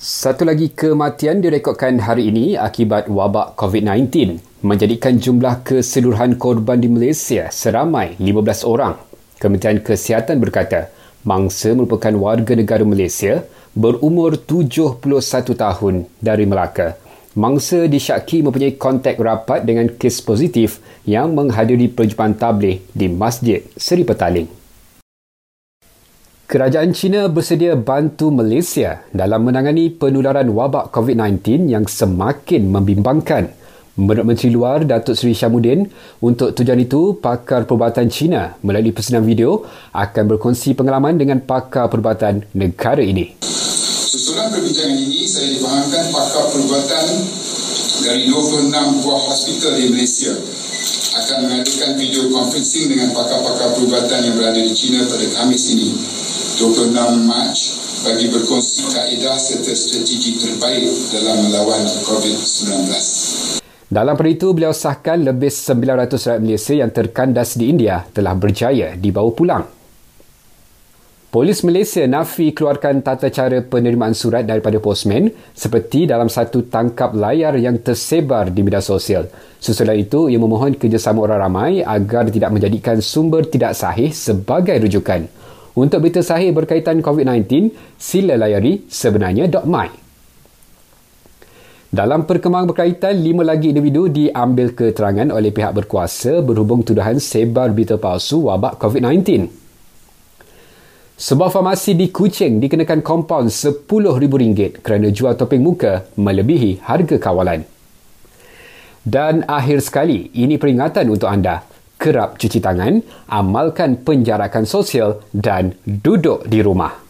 Satu lagi kematian direkodkan hari ini akibat wabak COVID-19 menjadikan jumlah keseluruhan korban di Malaysia seramai 15 orang. Kementerian Kesihatan berkata, mangsa merupakan warga negara Malaysia berumur 71 tahun dari Melaka. Mangsa disyaki mempunyai kontak rapat dengan kes positif yang menghadiri perjumpaan tablih di Masjid Seri Petaling. Kerajaan China bersedia bantu Malaysia dalam menangani penularan wabak COVID-19 yang semakin membimbangkan. Menurut Menteri Luar Datuk Seri Syahmurdin, untuk tujuan itu, pakar perubatan China melalui pesanan video akan berkongsi pengalaman dengan pakar perubatan negara ini. Susulan perbincangan ini, saya difahamkan pakar perubatan dari 26 buah hospital di Malaysia akan mengadakan video conferencing dengan pakar-pakar perubatan yang berada di China pada Khamis ini, 26 Mac, bagi berkongsi kaedah serta strategi terbaik dalam melawan COVID-19. Dalam perkara itu, beliau sahkan lebih 900 rakyat Malaysia yang terkandas di India telah berjaya dibawa pulang. Polis Malaysia nafi keluarkan tata cara penerimaan surat daripada posmen seperti dalam satu tangkap layar yang tersebar di media sosial. Susulan itu, ia memohon kerjasama orang ramai agar tidak menjadikan sumber tidak sahih sebagai rujukan. Untuk berita sahih berkaitan COVID-19, sila layari sebenarnya.my. Dalam perkembangan berkaitan, 5 lagi individu diambil keterangan oleh pihak berkuasa berhubung tuduhan sebar berita palsu wabak COVID-19. Sebuah farmasi di Kuching dikenakan kompaun RM10,000 kerana jual topeng muka melebihi harga kawalan. Dan akhir sekali, ini peringatan untuk anda. Kerap cuci tangan, amalkan penjarakan sosial dan duduk di rumah.